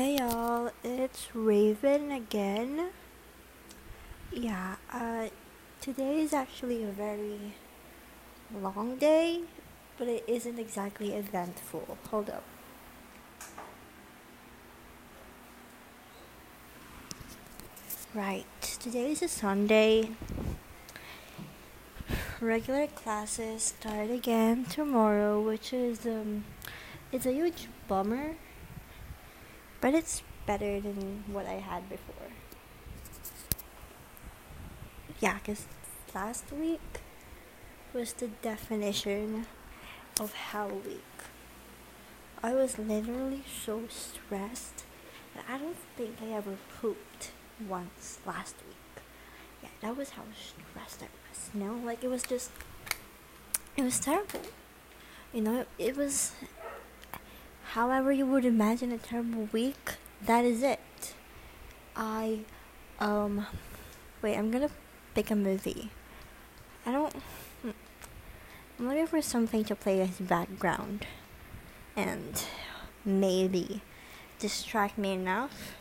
Hey y'all, it's Raven again. Today is actually a very long day, but it isn't exactly eventful. Hold up. Right, today is a Sunday. Regular classes start again tomorrow, which is it's a huge bummer. But it's better than what I had before. Yeah, because last week was the definition of hell week. I was literally so stressed that I don't think I ever pooped once last week. Yeah, that was how stressed I was, you know? Like, it was terrible. You know, it was... However you would imagine a terrible week, that is it. I'm gonna pick a movie. I'm looking for something to play as background and maybe distract me enough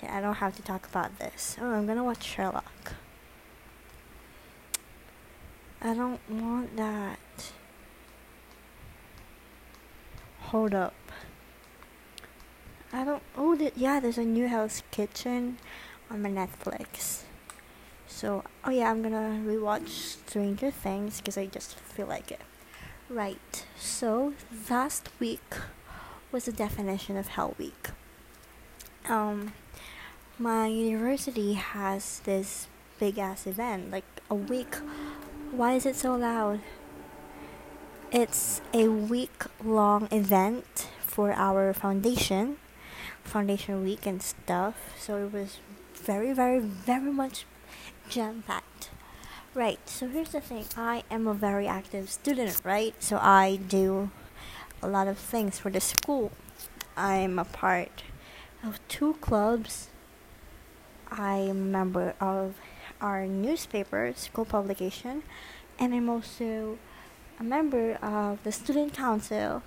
that I don't have to talk about this. Oh, I'm gonna watch Sherlock. I don't want that. Hold up. There's a New Hell's Kitchen on my Netflix. So, I'm gonna rewatch Stranger Things because I just feel like it. Right, so last week was the definition of Hell Week. My university has this big ass event, like a week. Why is it so loud? It's a week-long event for our foundation week and stuff. So it was very, very, very much jam-packed. Right, so here's the thing. I am a very active student, right? So I do a lot of things for the school. I'm a part of two clubs. I'm a member of our newspaper, school publication, and I'm also a member of the student council.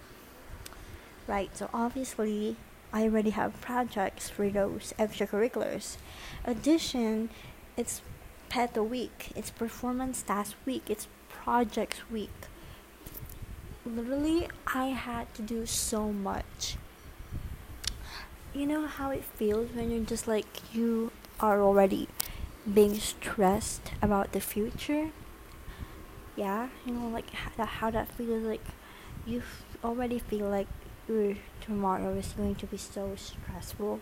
Right, so obviously I already have projects for those extracurriculars. Addition, it's pet week, it's performance task week, it's projects week. Literally, I had to do so much. You know how it feels when you're just like, you are already being stressed about the future? Yeah, you know, like how that feels, like you already feel like tomorrow is going to be so stressful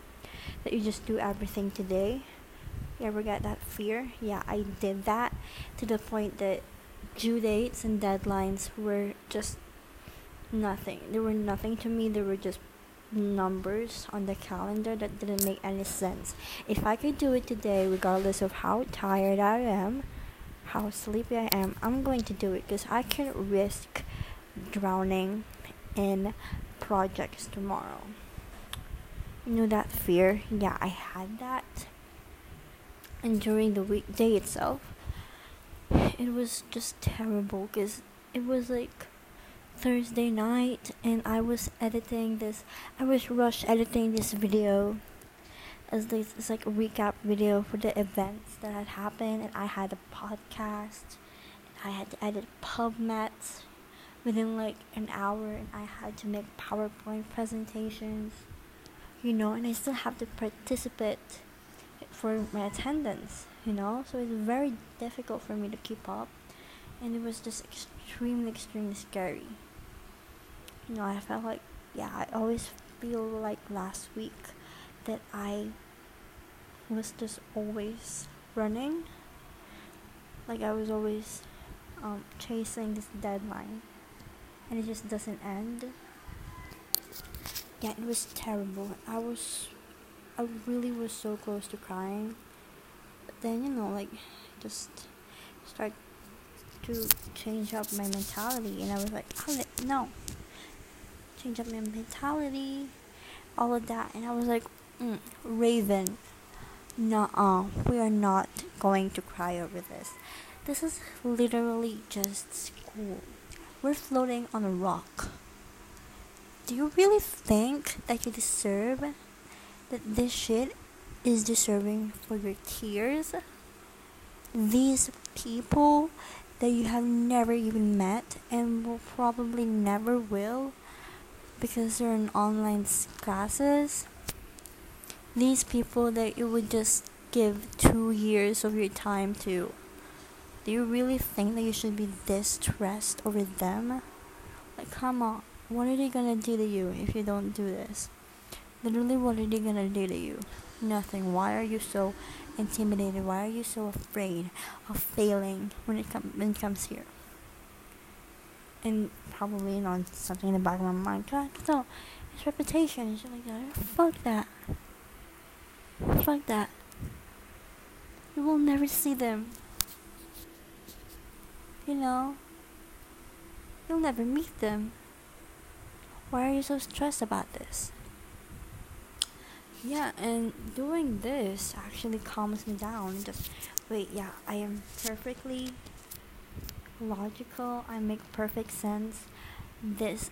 that you just do everything today. You ever get that fear? Yeah, I did that to the point that due dates and deadlines were just nothing. They were nothing to me. They were just numbers on the calendar that didn't make any sense. If I could do it today, regardless of how tired I am, how sleepy I am, I'm going to do it because I can't risk drowning in projects tomorrow. You know that fear? Yeah, I had that. And during the weekday itself, it was just terrible because it was like Thursday night and I was rushed editing this video. As this is like a recap video for the events that had happened, and I had a podcast, and I had to edit PubMeds within like an hour, and I had to make PowerPoint presentations, you know, and I still have to participate for my attendance, you know, so it's very difficult for me to keep up, and it was just extremely, extremely scary. You know, I felt like, I always feel like last week that I was just always running, like I was always chasing this deadline, and it just doesn't end. Yeah, it was terrible. I really was so close to crying, but then, you know, like, just start to change up my mentality, and I was like, change up my mentality, all of that, and I was like, Raven, we are not going to cry over this. This is literally just school. We're floating on a rock. Do you really think that you deserve that this shit is deserving for your tears. These people that you have never even met and will probably never will because they're in online classes. These people that you would just give 2 years of your time to. Do you really think that you should be this stressed over them? Like, come on. What are they gonna do to you if you don't do this? Literally, what are they gonna do to you? Nothing. Why are you so intimidated? Why are you so afraid of failing when it comes here? And probably on something in the back of my mind, God, no, it's reputation and shit like that. Fuck that. You will never see them. You know, you'll never meet them. Why are you so stressed about this? Yeah, and doing this actually calms me down. Just wait, yeah, I am perfectly logical. I make perfect sense. This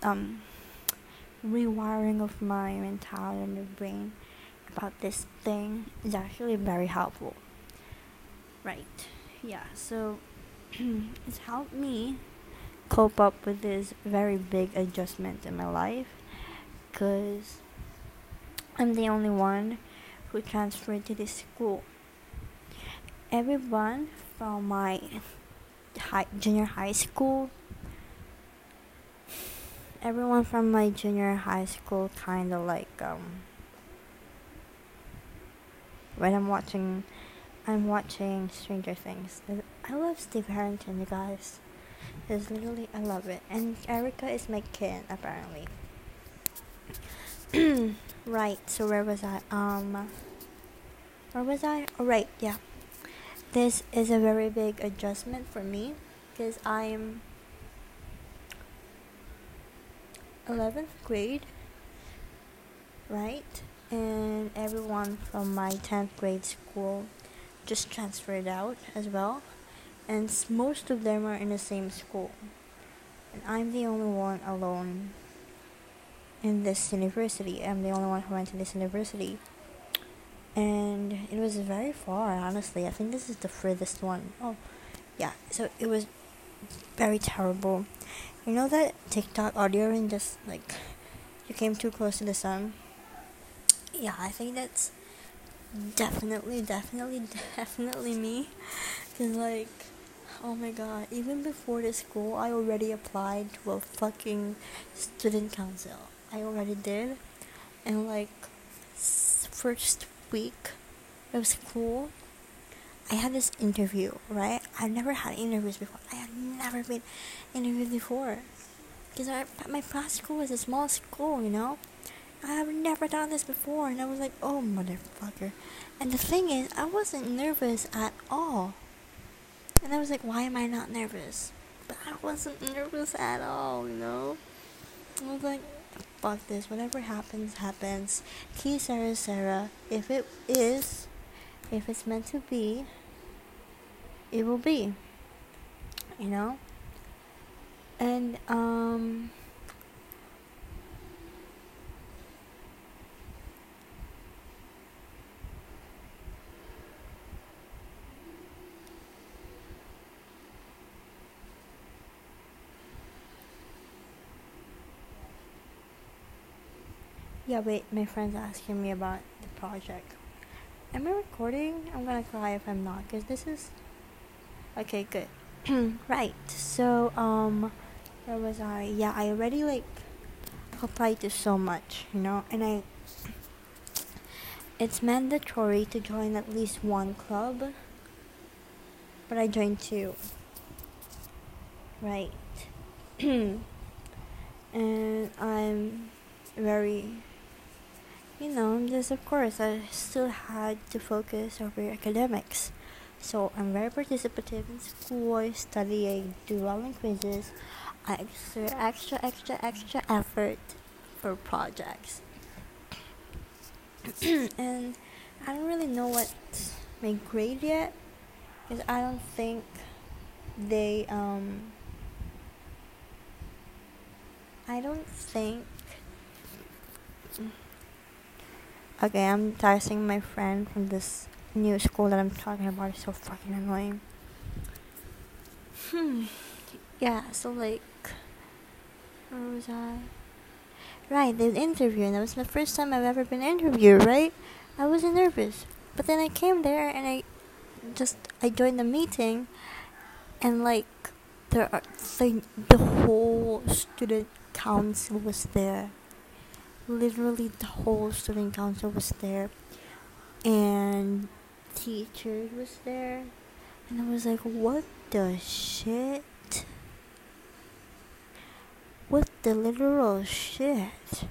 rewiring of my mentality and the brain about this thing is actually very helpful. Right. Yeah, so it's helped me cope up with this very big adjustment in my life, because I'm the only one who transferred to this school. Everyone from my junior high school kind of like when I'm watching Stranger Things. I love Steve Harrington, you guys. It's literally, I love it. And Erica is my kid, apparently. Right, so where was I? Oh, right, yeah. This is a very big adjustment for me, because I'm 11th grade, right? And everyone from my 10th grade school just transferred out as well. And most of them are in the same school. And I'm the only one alone in this university. I'm the only one who went to this university. And it was very far, honestly. I think this is the furthest one. Oh, yeah. So it was very terrible. You know that TikTok audio and just like, you came too close to the sun? Yeah, I think that's definitely me. Because like, oh my god, even before the school, I already applied to a fucking student council. I already did. And like, first week of school, I had this interview, right? I've never had interviews before. I had never been interviewed before. Because my past school was a small school, you know? I have never done this before. And I was like, oh, motherfucker. And the thing is, I wasn't nervous at all. And I was like, why am I not nervous? But I wasn't nervous at all, you know? I was like, fuck this. Whatever happens, happens. Key Sarah. If it's meant to be, it will be. You know? And, yeah, wait, my friend's asking me about the project. Am I recording? I'm gonna cry if I'm not, because this is... Okay, good. Right, so, where was I? Yeah, I already, like, applied to so much, you know? And it's mandatory to join at least one club. But I joined two. Right. And I'm very... You know, this, of course, I still had to focus over academics. So, I'm very participative in school. I study, I do well in quizzes. I exert extra effort for projects. And I don't really know what's my grade yet, because I don't think they, Okay, I'm dicing my friend from this new school that I'm talking about. It's so fucking annoying. Yeah, so like, where was I? Right, the interview, and that was the first time I've ever been interviewed, right? I wasn't nervous. But then I came there and I joined the meeting, and like, the whole student council was there. Literally the whole student council was there, and teachers was there, and I was like, what the shit, what the literal shit.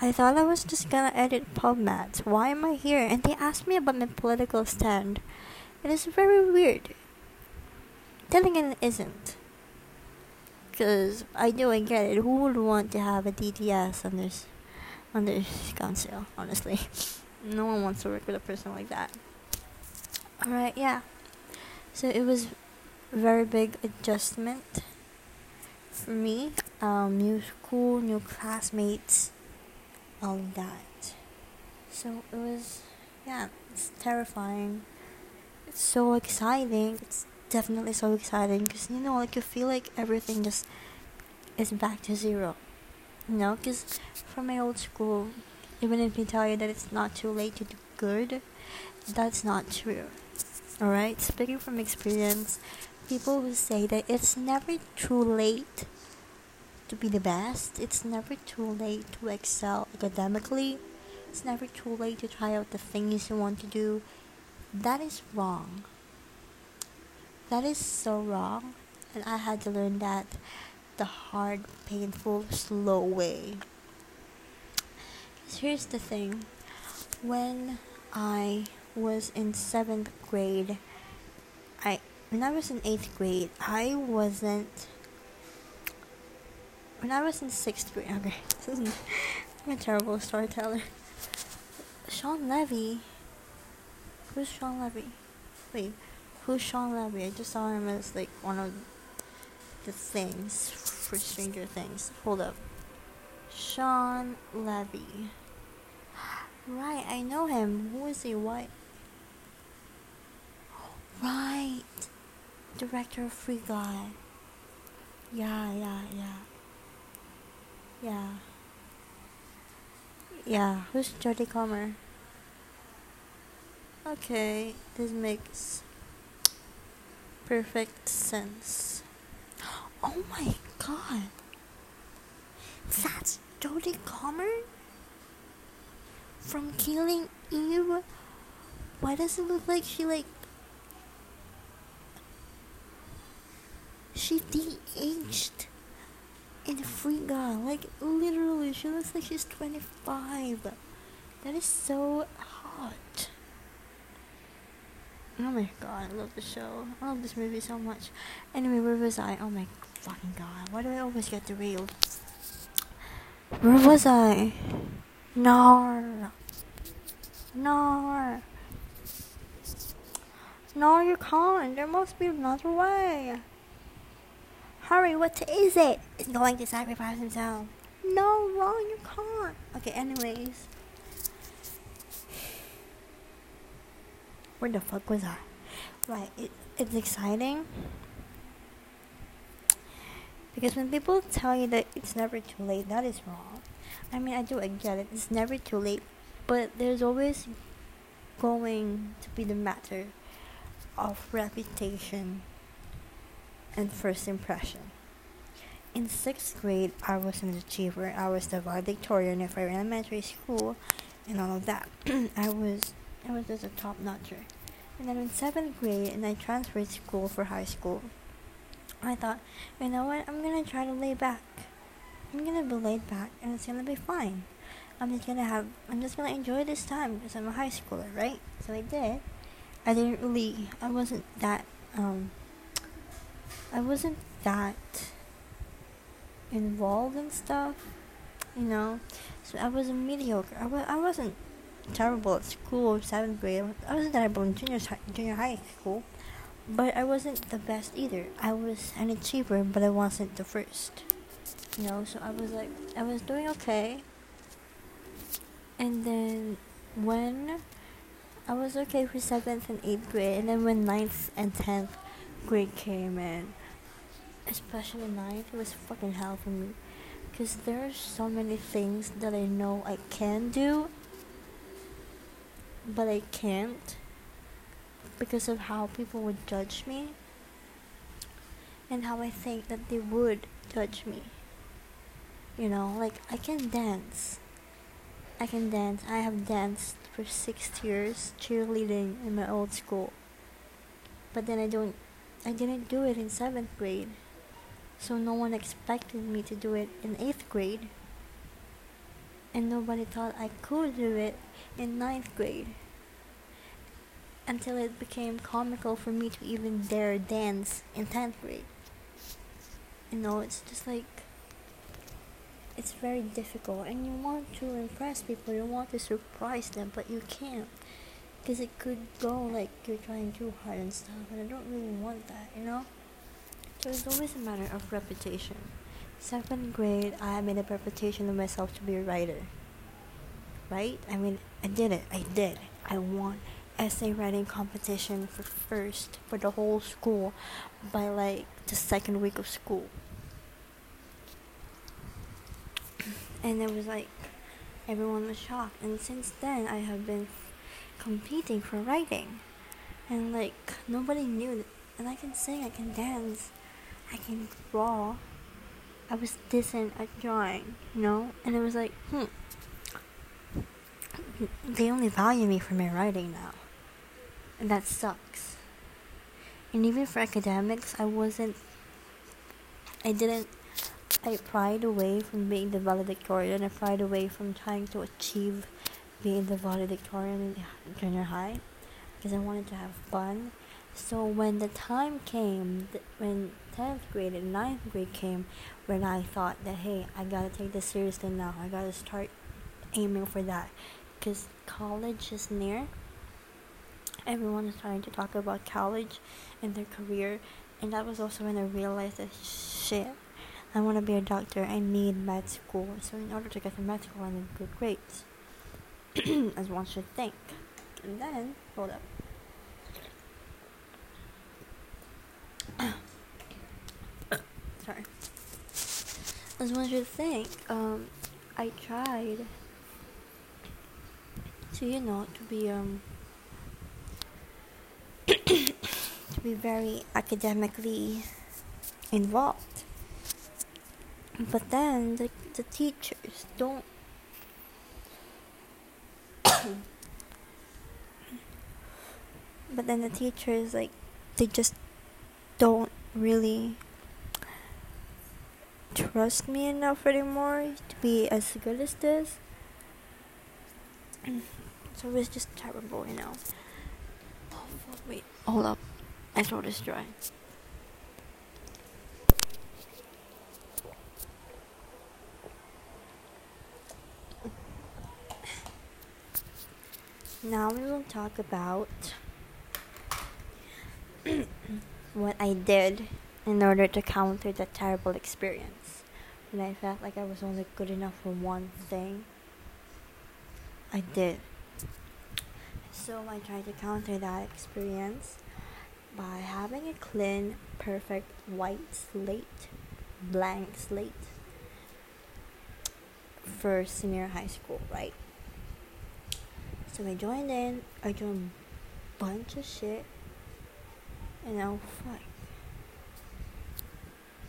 I thought I was just gonna edit pub mats. Why am I here? And they asked me about my political stand. It is very weird. Then again, it isn't. Because I get it. Who would want to have a DDS on their council, honestly? No one wants to work with a person like that. Alright, yeah. So it was very big adjustment for me. New school, new classmates, all of that. So it was, yeah, it's terrifying. It's so exciting. It's definitely so exciting because, you know, like, you feel like everything just is back to zero, you know, because from my old school, even if they tell you that it's not too late to do good, that's not true. Alright, speaking from experience, people who say that it's never too late to be the best, it's never too late to excel academically, it's never too late to try out the things you want to do, that is wrong. That is so wrong, and I had to learn that the hard, painful, slow way. Because here's the thing, when I was in 7th grade, when I was in 6th grade, okay, I'm a terrible storyteller. Who's Sean Levy? I just saw him as like one of the things for Stranger Things. Hold up. Sean Levy. Right, I know him. Who is he? Why? Right. Director of Free Guy. Yeah, who's Jodie Comer? Okay, this makes perfect sense. Oh my god. That's Jodie Comer? From Killing Eve? Why does it look like she de-aged in Free Guy? Like, literally, she looks like she's 25. That is so hot. Oh my god, I love the show. I love this movie so much. Anyway, where was I? Oh my fucking god. Why do I always get derailed? Where was I? No, you can't. There must be another way. Hurry, what is it? It's going to sacrifice himself. No, wrong, you can't. Okay, anyways. Where the fuck was I? Right, it's exciting. Because when people tell you that it's never too late, that is wrong. I mean, I get it. It's never too late. But there's always going to be the matter of reputation and first impression. In 6th grade, I was an achiever. I was the valedictorian of our elementary school and all of that. I was just a top-notcher. And then in 7th grade, and I transferred school for high school, I thought, you know what, I'm going to try to lay back. I'm going to be laid back, and it's going to be fine. I'm just going to enjoy this time, because I'm a high schooler, right? So I did. I wasn't that involved in stuff, you know? So I was mediocre. I wasn't terrible at school, 7th grade. I wasn't terrible in junior high school, but I wasn't the best either. I was an achiever, but I wasn't the first, you know, so I was doing okay, and then when I was okay for 7th and 8th grade, and then when 9th and 10th grade came in, especially 9th, it was fucking hell for me, because there are so many things that I know I can do, but I can't because of how people would judge me and how I think that they would judge me. You know, like, I can dance. I can dance. I have danced for 6 years cheerleading in my old school. But then I didn't do it in 7th grade. So no one expected me to do it in 8th grade. And nobody thought I could do it in 9th grade. Until it became comical for me to even dare dance in 10th grade. You know, it's just like, it's very difficult, and you want to impress people, you want to surprise them, but you can't, because it could go like you're trying too hard and stuff, and I don't really want that, you know? So it's always a matter of reputation. 7th grade, I made a reputation of myself to be a writer, right? I mean, I did it. I won essay writing competition for first for the whole school by like the 2nd week of school, and it was like everyone was shocked. And since then I have been competing for writing, and like nobody knew that. And I can sing, I can dance, I can draw. I was decent at drawing, you know, and it was like they only value me for my writing now. And that sucks. And even for academics, I pried away from being the valedictorian. I pried away from trying to achieve being the valedictorian in junior high, because I wanted to have fun. So when the time came, when 10th grade and 9th grade came, when I thought that, hey, I gotta take this seriously now. I gotta start aiming for that, because college is near. Everyone is trying to talk about college and their career, and that was also when I realized that, shit, I want to be a doctor, I need med school. So in order to get to med school, I need good grades, as one should think. And then, hold up, sorry, as one should think, I tried to, you know, to be to be very academically involved. But then the teachers don't but then the teachers, like, they just don't really trust me enough anymore to be as good as this. So it's just terrible, you know. Oh, wait, hold up, my throat is dry. Now we will talk about what I did in order to counter that terrible experience. When I felt like I was only good enough for one thing, I did. So I tried to counter that experience by having a clean, perfect, white slate, blank slate for senior high school, right? So I joined a bunch of shit, and oh fuck.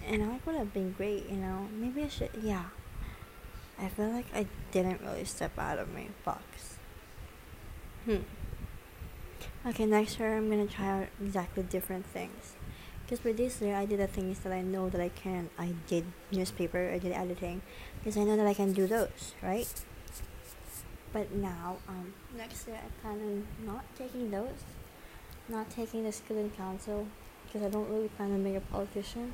And I would have been great, you know. Maybe I should, yeah. I feel like I didn't really step out of my box. Okay, next year I'm gonna try out exactly different things. Because for this year I did the things that I know that I can. I did newspaper, I did editing, because I know that I can do those, right? But now, next year I plan on not taking those. Not taking the student council, because I don't really plan on being a politician.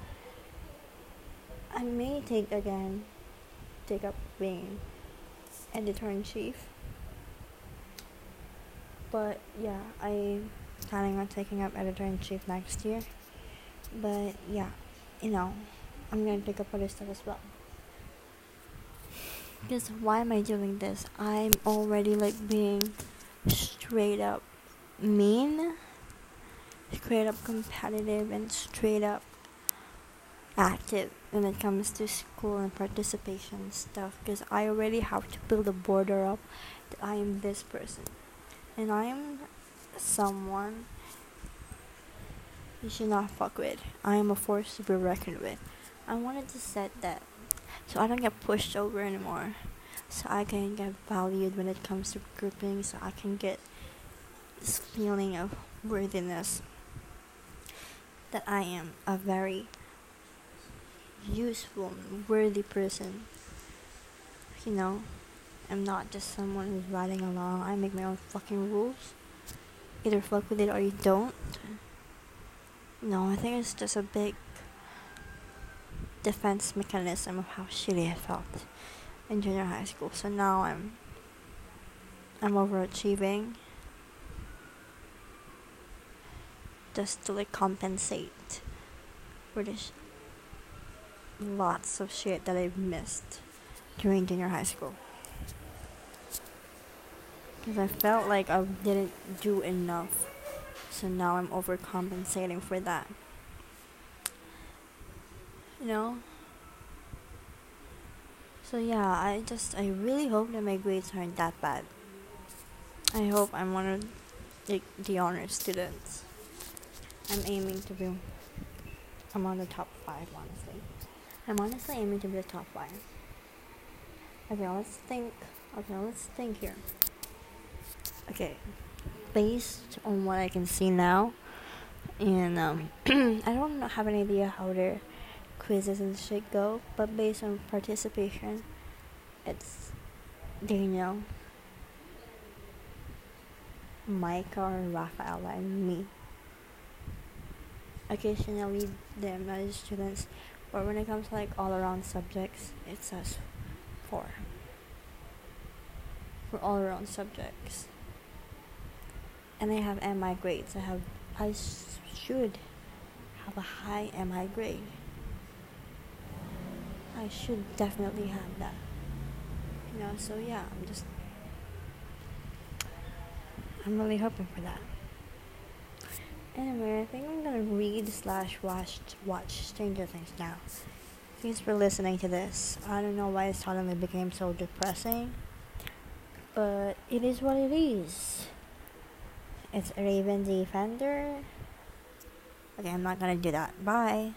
I may take up being editor-in-chief, but yeah, I'm planning on taking up editor-in-chief next year, but yeah, you know, I'm gonna take up other stuff as well. Because why am I doing this? I'm already like being straight up mean, straight up competitive, and straight up active when it comes to school and participation stuff, because I already have to build a border up that I am this person and I am someone you should not fuck with. I am a force to be reckoned with. I wanted to set that so I don't get pushed over anymore, so I can get valued when it comes to grouping, so I can get this feeling of worthiness that I am a very useful, worthy person. You know, I'm not just someone who's riding along. I make my own fucking rules. Either fuck with it or you don't. No, I think it's just a big defense mechanism of how shitty I felt in junior high school. So now I'm overachieving just to like compensate for this lots of shit that I've missed during junior high school, because I felt like I didn't do enough, so now I'm overcompensating for that, you know. So yeah, I really hope that my grades aren't that bad. I hope I'm one of the honor students. I'm aiming to be among the top 5, honestly. I'm honestly aiming to be the top 5. Okay, let's think here. Okay, based on what I can see now, and I don't have an idea how their quizzes and shit go, but based on participation, it's Daniel, Micah, or Rafaela, and me. Occasionally, them as students. But when it comes to like all-around subjects, it says 4. For all-around subjects. And I have MI grades. I should have a high MI grade. I should definitely have that. You know, so yeah, I'm really hoping for that. Anyway, I think I'm gonna read/watch Stranger Things now. Thanks for listening to this. I don't know why it suddenly became so depressing, but it is what it is. It's Raven Defender. Okay, I'm not gonna do that. Bye.